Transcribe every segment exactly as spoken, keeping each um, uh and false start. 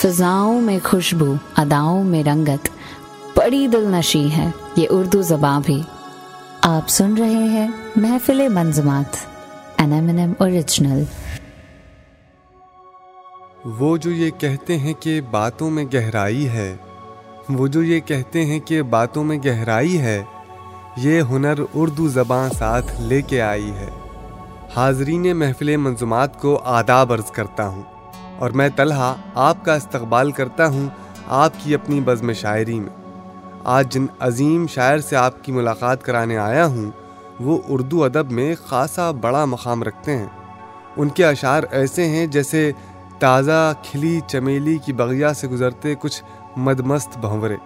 فضاؤں میں خوشبو، اداؤں میں رنگت، بڑی دل نشی ہے یہ اردو زبان بھی۔ آپ سن رہے ہیں محفل منظمات، N M N M original. وہ جو یہ کہتے ہیں کہ باتوں میں گہرائی ہے، وہ جو یہ کہتے ہیں کہ باتوں میں گہرائی ہے، یہ ہنر اردو زبان ساتھ لے کے آئی ہے۔ حاضرین محفل منظمات کو آداب عرض کرتا ہوں، اور میں طلحہ آپ کا استقبال کرتا ہوں آپ کی اپنی بزم شاعری میں۔ آج جن عظیم شاعر سے آپ کی ملاقات کرانے آیا ہوں، وہ اردو ادب میں خاصا بڑا مقام رکھتے ہیں۔ ان کے اشعار ایسے ہیں جیسے تازہ کھلی چمیلی کی بغیا سے گزرتے کچھ مدمست بھنورے۔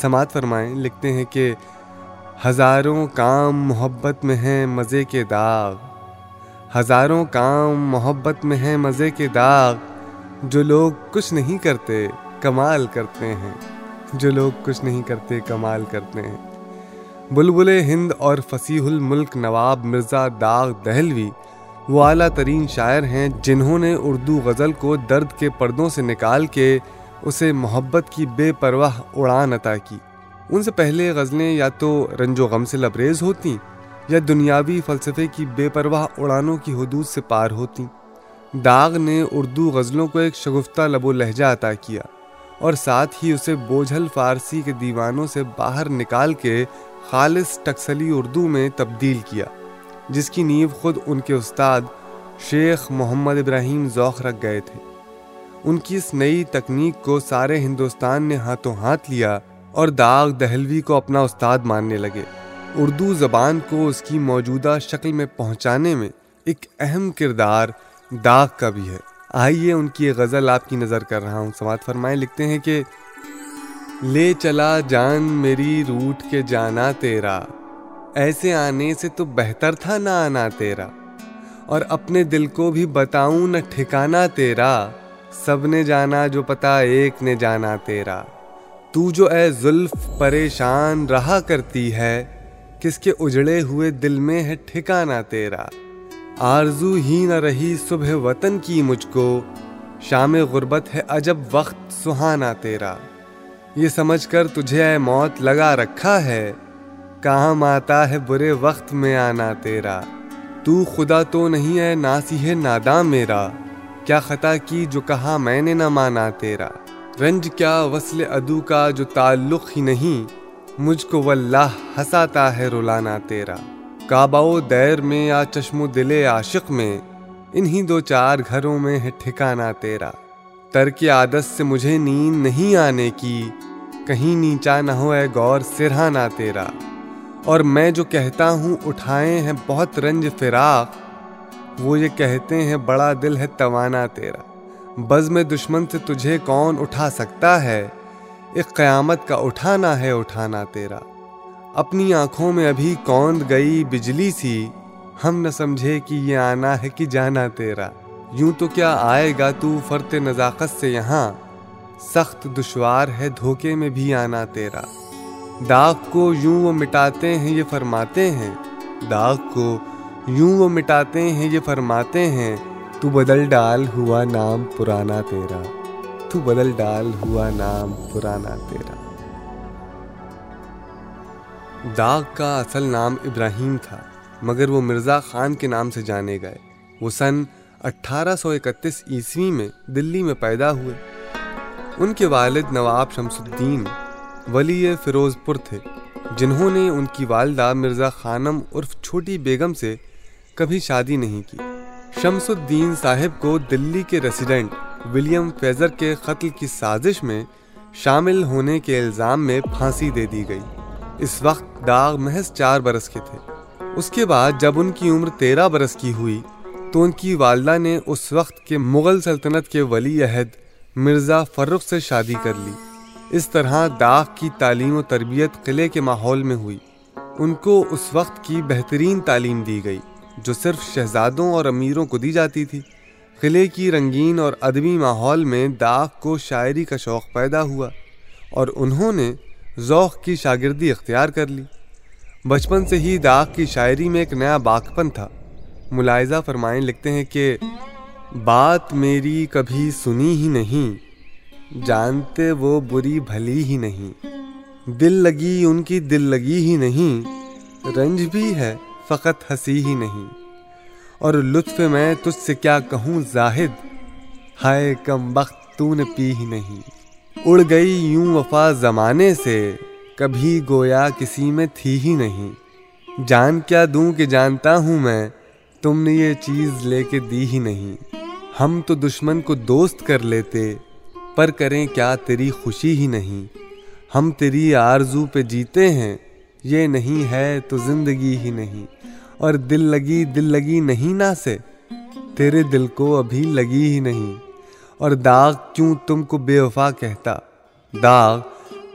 سماعت فرمائیں، لکھتے ہیں کہ ہزاروں کام محبت میں ہیں مزے کے داغ، ہزاروں کام محبت میں ہیں مزے کے داغ، جو لوگ کچھ نہیں کرتے کمال کرتے ہیں، جو لوگ کچھ نہیں کرتے کمال کرتے ہیں۔ بلبل ہند اور فصیح الملک نواب مرزا داغ دہلوی وہ اعلیٰ ترین شاعر ہیں جنہوں نے اردو غزل کو درد کے پردوں سے نکال کے اسے محبت کی بے پرواہ اڑان عطا کی۔ ان سے پہلے غزلیں یا تو رنج و غم سے لبریز ہوتیں یا دنیاوی فلسفے کی بے پرواہ اڑانوں کی حدود سے پار ہوتیں۔ داغ نے اردو غزلوں کو ایک شگفتہ لب و لہجہ عطا کیا، اور ساتھ ہی اسے بوجھل فارسی کے دیوانوں سے باہر نکال کے خالص ٹکسلی اردو میں تبدیل کیا، جس کی نیو خود ان کے استاد شیخ محمد ابراہیم ذوق رکھ گئے تھے۔ ان کی اس نئی تکنیک کو سارے ہندوستان نے ہاتھوں ہاتھ لیا اور داغ دہلوی کو اپنا استاد ماننے لگے۔ اردو زبان کو اس کی موجودہ شکل میں پہنچانے میں ایک اہم کردار داغ کا بھی ہے۔ آئیے ان کی غزل آپ کی نظر کر رہا ہوں، سماعت فرمائیں۔ لکھتے ہیں کہ لے چلا جان میری روٹ کے جانا تیرا، ایسے آنے سے تو بہتر تھا نہ آنا تیرا، اور اپنے دل کو بھی بتاؤں نہ ٹھکانا تیرا، سب نے جانا جو پتا ایک نے جانا تیرا، تو جو اے زلف پریشان رہا کرتی ہے، کس کے اجڑے ہوئے دل میں ہے ٹھکانا تیرا، آرزو ہی نہ رہی صبح وطن کی مجھ کو، شام غربت ہے عجب وقت سہانا تیرا، یہ سمجھ کر تجھے اے موت لگا رکھا ہے، کہاں آتا ہے برے وقت میں آنا تیرا، تو خدا تو نہیں ہے ناصح ناداں میرا، کیا خطا کی جو کہا میں نے نہ مانا تیرا، رنج کیا وصل عدو کا جو تعلق ہی نہیں، مجھ کو واللہ ہساتا ہے رولانا تیرا، کعبہ و دیر میں یا چشم و دل عاشق میں، انہی دو چار گھروں میں ہے ٹھکانا تیرا، ترک عادت سے مجھے نیند نہیں آنے کی، کہیں نیچا نہ ہو اے غور سرہانا تیرا، اور میں جو کہتا ہوں اٹھائے ہیں بہت رنج فراق، وہ یہ کہتے ہیں بڑا دل ہے توانا تیرا، بزم دشمن سے تجھے کون اٹھا سکتا ہے، ایک قیامت کا اٹھانا ہے اٹھانا تیرا، اپنی آنکھوں میں ابھی کوند گئی بجلی سی، ہم نہ سمجھے کہ یہ آنا ہے کہ جانا تیرا، یوں تو کیا آئے گا تو فرط نزاکت سے یہاں، سخت دشوار ہے دھوکے میں بھی آنا تیرا، داغ کو یوں وہ مٹاتے ہیں یہ فرماتے ہیں، داغ کو یوں وہ مٹاتے ہیں یہ فرماتے ہیں، تو بدل ڈال ہوا نام پرانا تیرا، تو بدل ڈال ہوا نام پرانا تیرا۔ داغ کا اصل نام ابراہیم تھا، مگر وہ مرزا خان کے نام سے جانے گئے۔ وہ سن اٹھارہ سو اکتیس عیسوی میں دلی میں پیدا ہوئے۔ ان کے والد نواب شمس الدین ولی فیروز پور تھے، جنہوں نے ان کی والدہ مرزا خانم عرف چھوٹی بیگم سے کبھی شادی نہیں کی۔ شمس الدین صاحب کو دلی کے ریسیڈنٹ ولیم فیزر کے قتل کی سازش میں شامل ہونے کے الزام میں پھانسی دے دی گئی۔ اس وقت داغ محض چار برس کے تھے۔ اس کے بعد جب ان کی عمر تیرہ برس کی ہوئی تو ان کی والدہ نے اس وقت کے مغل سلطنت کے ولی عہد مرزا فرخ سے شادی کر لی۔ اس طرح داغ کی تعلیم و تربیت قلعے کے ماحول میں ہوئی۔ ان کو اس وقت کی بہترین تعلیم دی گئی جو صرف شہزادوں اور امیروں کو دی جاتی تھی۔ قلعے کی رنگین اور ادبی ماحول میں داغ کو شاعری کا شوق پیدا ہوا اور انہوں نے ذوق کی شاگردی اختیار کر لی۔ بچپن سے ہی داغ کی شاعری میں ایک نیا باغپن تھا۔ ملاحظہ فرمائیں، لکھتے ہیں کہ بات میری کبھی سنی ہی نہیں، جانتے وہ بری بھلی ہی نہیں، دل لگی ان کی دل لگی ہی نہیں، رنج بھی ہے فقط ہنسی ہی نہیں، اور لطف میں تجھ سے کیا کہوں زاہد، ہائے کم بخت تو نے پی ہی نہیں۔ اڑ گئی یوں وفا زمانے سے، کبھی گویا کسی میں تھی ہی نہیں، جان کیا دوں کہ جانتا ہوں میں، تم نے یہ چیز لے کے دی ہی نہیں۔ ہم تو دشمن کو دوست کر لیتے، پر کریں کیا تیری خوشی ہی نہیں، ہم تیری آرزو پہ جیتے ہیں، یہ نہیں ہے تو زندگی ہی نہیں، اور دل لگی دل لگی نہیں نا سے، تیرے دل کو ابھی لگی ہی نہیں۔ اور داغ کیوں تم کو بے وفا کہتا، داغ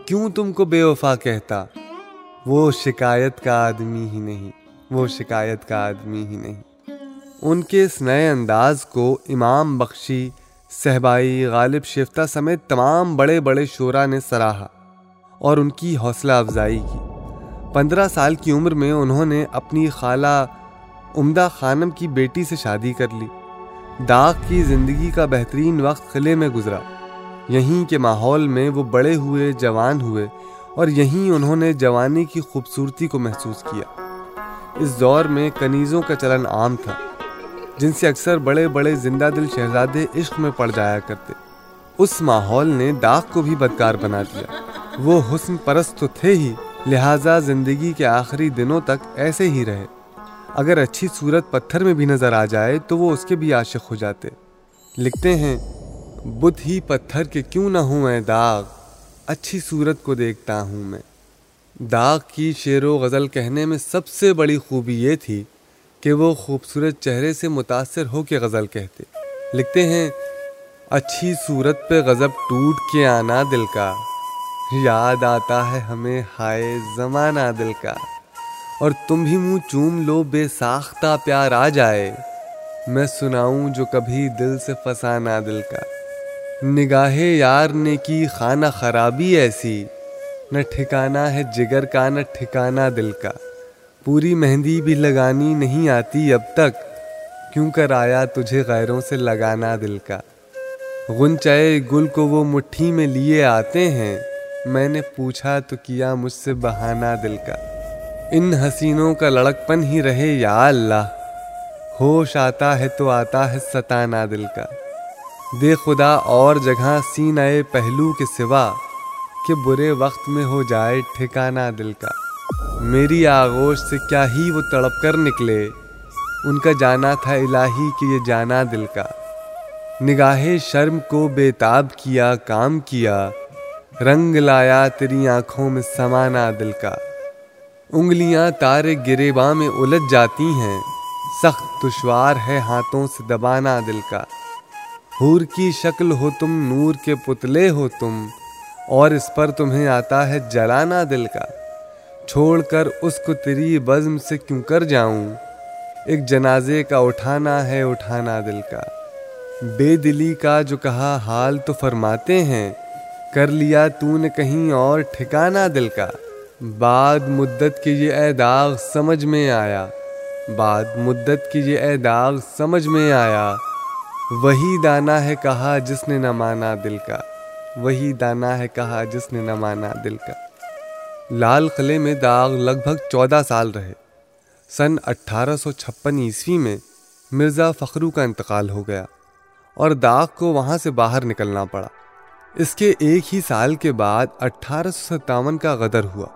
کیوں تم کو بے وفا کہتا، وہ شکایت کا آدمی ہی نہیں، وہ شکایت کا آدمی ہی نہیں۔ ان کے اس نئے انداز کو امام بخشی، صہبائی، غالب شفتہ سمیت تمام بڑے بڑے شعراء نے سراہا اور ان کی حوصلہ افزائی کی۔ پندرہ سال کی عمر میں انہوں نے اپنی خالہ عمدہ خانم کی بیٹی سے شادی کر لی۔ داغ کی زندگی کا بہترین وقت قلعے میں گزرا، یہیں کے ماحول میں وہ بڑے ہوئے، جوان ہوئے، اور یہیں انہوں نے جوانی کی خوبصورتی کو محسوس کیا۔ اس دور میں کنیزوں کا چلن عام تھا، جن سے اکثر بڑے بڑے زندہ دل شہزادے عشق میں پڑ جایا کرتے۔ اس ماحول نے داغ کو بھی بدکار بنا دیا۔ وہ حسن پرست تو تھے ہی، لہٰذا زندگی کے آخری دنوں تک ایسے ہی رہے۔ اگر اچھی صورت پتھر میں بھی نظر آ جائے تو وہ اس کے بھی عاشق ہو جاتے۔ لکھتے ہیں، بت ہی پتھر کے کیوں نہ ہوں میں، داغ اچھی صورت کو دیکھتا ہوں میں۔ داغ کی شعر و غزل کہنے میں سب سے بڑی خوبی یہ تھی کہ وہ خوبصورت چہرے سے متاثر ہو کے غزل کہتے۔ لکھتے ہیں، اچھی صورت پہ غضب ٹوٹ کے آنا دل کا، یاد آتا ہے ہمیں ہائے زمانہ دل کا، اور تم بھی منہ چوم لو بے ساختہ پیار آ جائے، میں سناؤں جو کبھی دل سے فسانہ دل کا، نگاہ یار نے کی خانہ خرابی ایسی، نہ ٹھکانہ ہے جگر کا نہ ٹھکانہ دل کا، پوری مہندی بھی لگانی نہیں آتی اب تک، کیوں کر آیا تجھے غیروں سے لگانا دل کا، غنچائے گل کو وہ مٹھی میں لیے آتے ہیں، میں نے پوچھا تو کیا مجھ سے بہانہ دل کا، ان حسینوں کا لڑکپن ہی رہے یا اللہ، ہوش آتا ہے تو آتا ہے ستانا دل کا، دے خدا اور جگہ سینائے پہلو کے سوا، کہ برے وقت میں ہو جائے ٹھکانہ دل کا، میری آغوش سے کیا ہی وہ تڑپ کر نکلے، ان کا جانا تھا الہی کہ یہ جانا دل کا، نگاہ شرم کو بے تاب کیا کام کیا، رنگ لایا تیری آنکھوں میں سمانا دل کا، انگلیاں تارے گریباں میں الجھ جاتی ہیں، سخت دشوار ہے ہاتھوں سے دبانا دل کا، حور کی شکل ہو تم، نور کے پتلے ہو تم، اور اس پر تمہیں آتا ہے جلانا دل کا، چھوڑ کر اس کو تیری بزم سے کیوں کر جاؤں، ایک جنازے کا اٹھانا ہے اٹھانا دل کا، بے دلی کا جو کہا حال تو فرماتے ہیں، کر لیا تو نے کہیں اور ٹھکانہ دل کا، بعد مدت کے یہ اے داغ سمجھ میں آیا، بعد مدت کے یہ اے داغ سمجھ میں آیا، وہی دانا ہے کہا جس نے نہ مانا دل کا، وہی دانا ہے کہا جس نے نہ مانا دل کا۔ لال قلعے میں داغ لگ بھگ چودہ سال رہے۔ سن اٹھارہ سو چھپن عیسوی میں مرزا فخرو کا انتقال ہو گیا اور داغ کو وہاں سے باہر نکلنا پڑا۔ اس کے ایک ہی سال کے بعد اٹھارہ سو ستاون کا غدر ہوا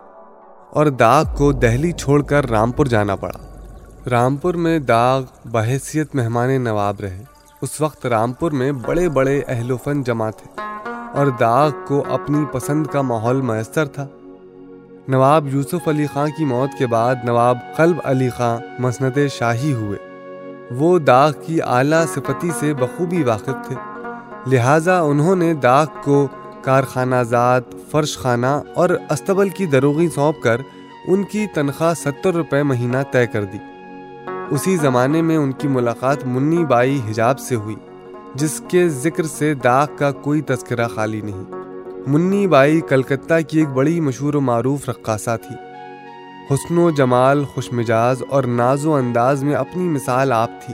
اور داغ کو دہلی چھوڑ کر رامپور جانا پڑا۔ رامپور میں داغ بحیثیت مہمان نواب رہے۔ اس وقت رامپور میں بڑے بڑے اہل و فن جمع تھے اور داغ کو اپنی پسند کا ماحول میسر تھا۔ نواب یوسف علی خان کی موت کے بعد نواب قلب علی خان مسند شاہی ہوئے۔ وہ داغ کی اعلیٰ صفتی سے بخوبی واقف تھے، لہٰذا انہوں نے داغ کو کارخانہ زاد، فرش خانہ اور استبل کی دروغی سونپ کر ان کی تنخواہ ستر روپے مہینہ طے کر دی۔ اسی زمانے میں ان کی ملاقات منی بائی حجاب سے ہوئی، جس کے ذکر سے داغ کا کوئی تذکرہ خالی نہیں۔ منی بائی کلکتہ کی ایک بڑی مشہور و معروف رقاصہ تھی۔ حسن و جمال، خوش مزاج اور ناز و انداز میں اپنی مثال آپ تھی۔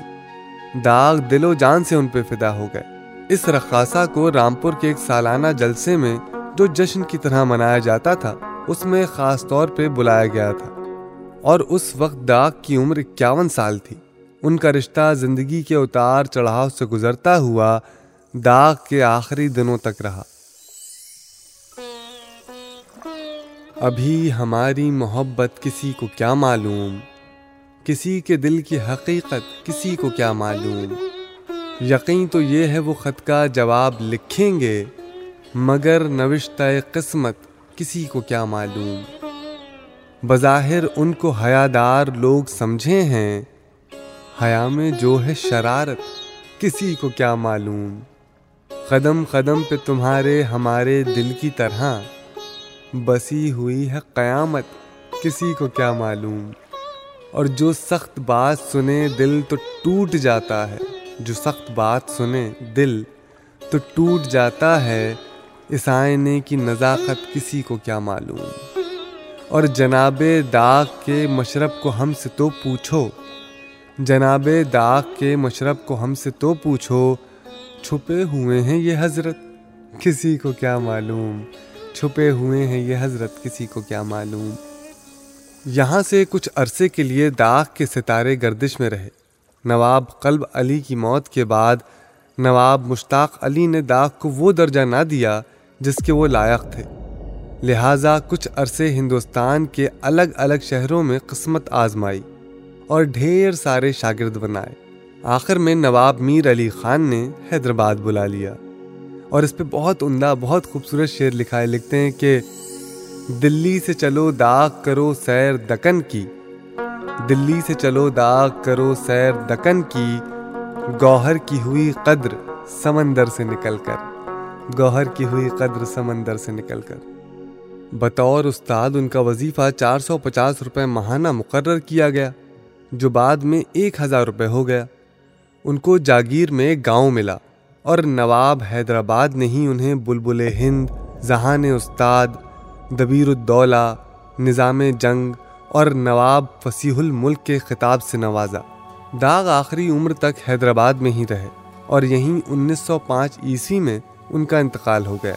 داغ دل و جان سے ان پہ فدا ہو گئے اس رقاصہ کو رامپور کے ایک سالانہ جلسے میں جو جشن کی طرح منایا جاتا تھا اس میں خاص طور پہ بلایا گیا تھا، اور اس وقت داغ کی عمر اکیاون سال تھی۔ ان کا رشتہ زندگی کے اتار چڑھاؤ سے گزرتا ہوا داغ کے آخری دنوں تک رہا۔ ابھی ہماری محبت کسی کو کیا معلوم، کسی کے دل کی حقیقت کسی کو کیا معلوم، یقین تو یہ ہے وہ خط کا جواب لکھیں گے، مگر نوشتہ قسمت کسی کو کیا معلوم۔ بظاہر ان کو حیا دار لوگ سمجھے ہیں، حیا میں جو ہے شرارت کسی کو کیا معلوم۔ قدم قدم پہ تمہارے ہمارے دل کی طرح بسی ہوئی ہے قیامت کسی کو کیا معلوم۔ اور جو سخت بات سنے دل تو ٹوٹ جاتا ہے، جو سخت بات سنے دل تو ٹوٹ جاتا ہے، اس آئینے کی نزاکت کسی کو کیا معلوم۔ اور جناب داغ کے مشرب کو ہم سے تو پوچھو، جناب داغ کے مشرب کو ہم سے تو پوچھو، چھپے ہوئے ہیں یہ حضرت کسی کو کیا معلوم، چھپے ہوئے ہیں یہ حضرت کسی کو کیا معلوم۔ یہاں سے کچھ عرصے کے لیے داغ کے ستارے گردش میں رہے۔ نواب قلب علی کی موت کے بعد نواب مشتاق علی نے داغ کو وہ درجہ نہ دیا جس کے وہ لائق تھے، لہٰذا کچھ عرصے ہندوستان کے الگ الگ شہروں میں قسمت آزمائی اور ڈھیر سارے شاگرد بنائے۔ آخر میں نواب میر علی خان نے حیدرآباد بلا لیا، اور اس پہ بہت عمدہ بہت خوبصورت شعر لکھائے۔ لکھتے ہیں کہ دلی سے چلو داغ کرو سیر دکن کی، دلی سے چلو داغ کرو سیر دکن کی، گوہر کی ہوئی قدر سمندر سے نکل کر، گوہر کی ہوئی قدر سمندر سے نکل کر۔ بطور استاد ان کا وظیفہ چار سو پچاس روپے ماہانہ مقرر کیا گیا، جو بعد میں ایک ہزار روپے ہو گیا۔ ان کو جاگیر میں ایک گاؤں ملا، اور نواب حیدرآباد نے ہی انہیں بلبل ہند، ذہان استاد، دبیر الدولہ، نظام جنگ اور نواب فصیح الملک کے خطاب سے نوازا۔ داغ آخری عمر تک حیدرآباد میں ہی رہے، اور یہیں انیس سو پانچ عیسوی میں ان کا انتقال ہو گیا۔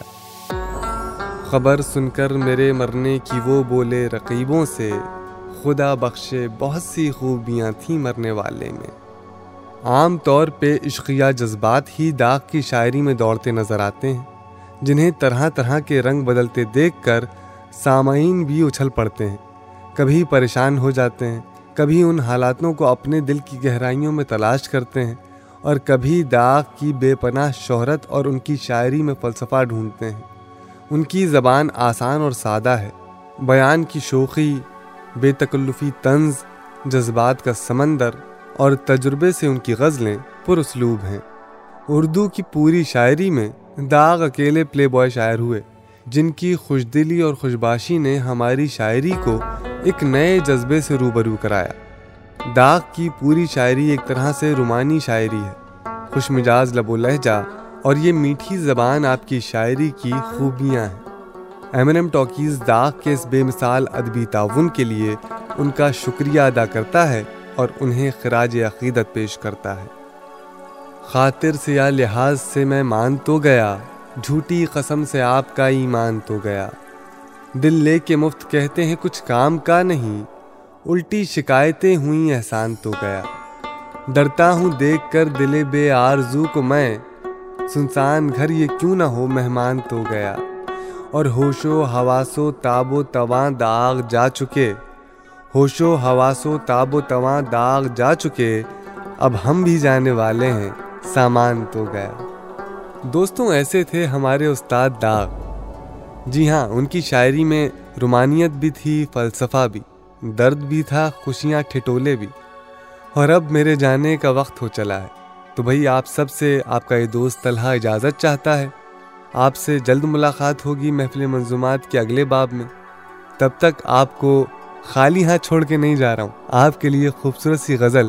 خبر سن کر میرے مرنے کی وہ بولے رقیبوں سے، خدا بخشے بہت سی خوبیاں تھیں مرنے والے میں۔ عام طور پہ عشقیہ جذبات ہی داغ کی شاعری میں دوڑتے نظر آتے ہیں، جنہیں طرح طرح کے رنگ بدلتے دیکھ کر سامعین بھی اچھل پڑتے ہیں، کبھی پریشان ہو جاتے ہیں، کبھی ان حالاتوں کو اپنے دل کی گہرائیوں میں تلاش کرتے ہیں، اور کبھی داغ کی بے پناہ شہرت اور ان کی شاعری میں فلسفہ ڈھونڈتے ہیں۔ ان کی زبان آسان اور سادہ ہے، بیان کی شوخی، بے تکلفی طنز، جذبات کا سمندر اور تجربے سے ان کی غزلیں پر اسلوب ہیں۔ اردو کی پوری شاعری میں داغ اکیلے پلے بوائے شاعر ہوئے، جن کی خوش دلی اور خوشباشی نے ہماری شاعری کو ایک نئے جذبے سے روبرو کرایا۔ داغ کی پوری شاعری ایک طرح سے رومانی شاعری ہے، خوش مزاج لب و لہجہ اور یہ میٹھی زبان آپ کی شاعری کی خوبیاں ہیں۔ ایم این ایم ٹاکیز داغ کے اس بے مثال ادبی تعاون کے لیے ان کا شکریہ ادا کرتا ہے اور انہیں خراج عقیدت پیش کرتا ہے۔ خاطر سے یا لحاظ سے میں مان تو گیا، جھوٹی قسم سے آپ کا ایمان تو گیا، دل لے کے مفت کہتے ہیں کچھ کام کا نہیں، الٹی شکایتیں ہوئیں احسان تو گیا، ڈرتا ہوں دیکھ کر دل بے آرزو کو میں، سنسان گھر یہ کیوں نہ ہو مہمان تو گیا، اور ہوش و حواس و تاب و تواں داغ جا چکے، ہوش و حواس و تاب و تواں داغ جا چکے، اب ہم بھی جانے والے ہیں سامان تو گیا۔ دوستوں ایسے تھے ہمارے استاد داغ۔ جی ہاں، ان کی شاعری میں رومانیت بھی تھی، فلسفہ بھی، درد بھی تھا، خوشیاں ٹھٹولے بھی۔ اور اب میرے جانے کا وقت ہو چلا ہے، تو بھائی آپ سب سے آپ کا یہ دوست طلحہ اجازت چاہتا ہے۔ آپ سے جلد ملاقات ہوگی محفل منظومات کے اگلے باب میں۔ تب تک آپ کو خالی ہاتھ چھوڑ کے نہیں جا رہا ہوں، آپ کے لیے خوبصورت سی غزل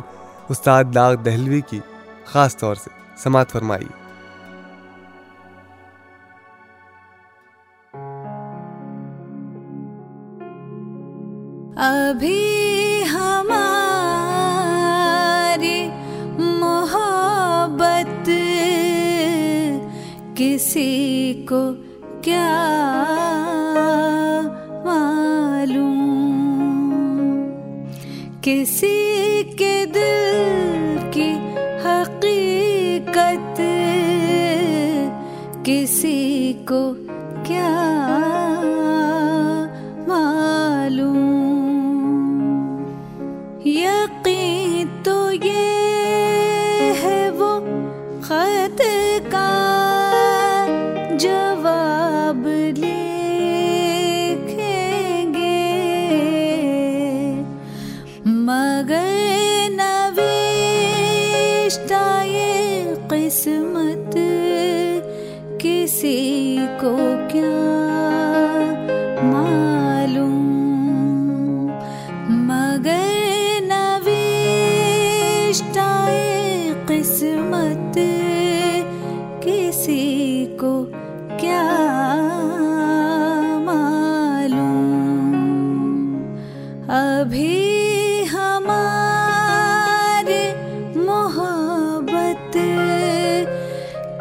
استاد داغ دہلوی کی خاص طور سے سماعت فرمائیے۔ ابھی ہماری محبت کسی کو کیا معلوم کسی کے دل کی حقیقت کسی کو کیا معلوم. یقین تو یہ ہے وہ خط کا جواب لکھیں گے مگر نوشتہ یہ قسمت کسی کو کیا معلوم مگر نوشتہ قسمت کسی کو کیا معلوم. ابھی ہمارے محبت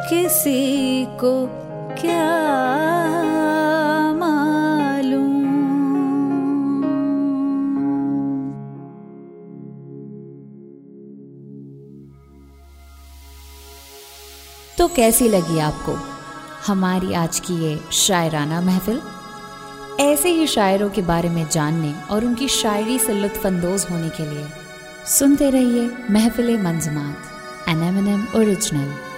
کسی کو کیا تو کیسی لگی آپ کو ہماری آج کی یہ شاعرانہ محفل؟ ایسے ہی شاعروں کے بارے میں جاننے اور ان کی شاعری سے لطف اندوز ہونے کے لیے سنتے رہیے محفل منظمات N M N M original.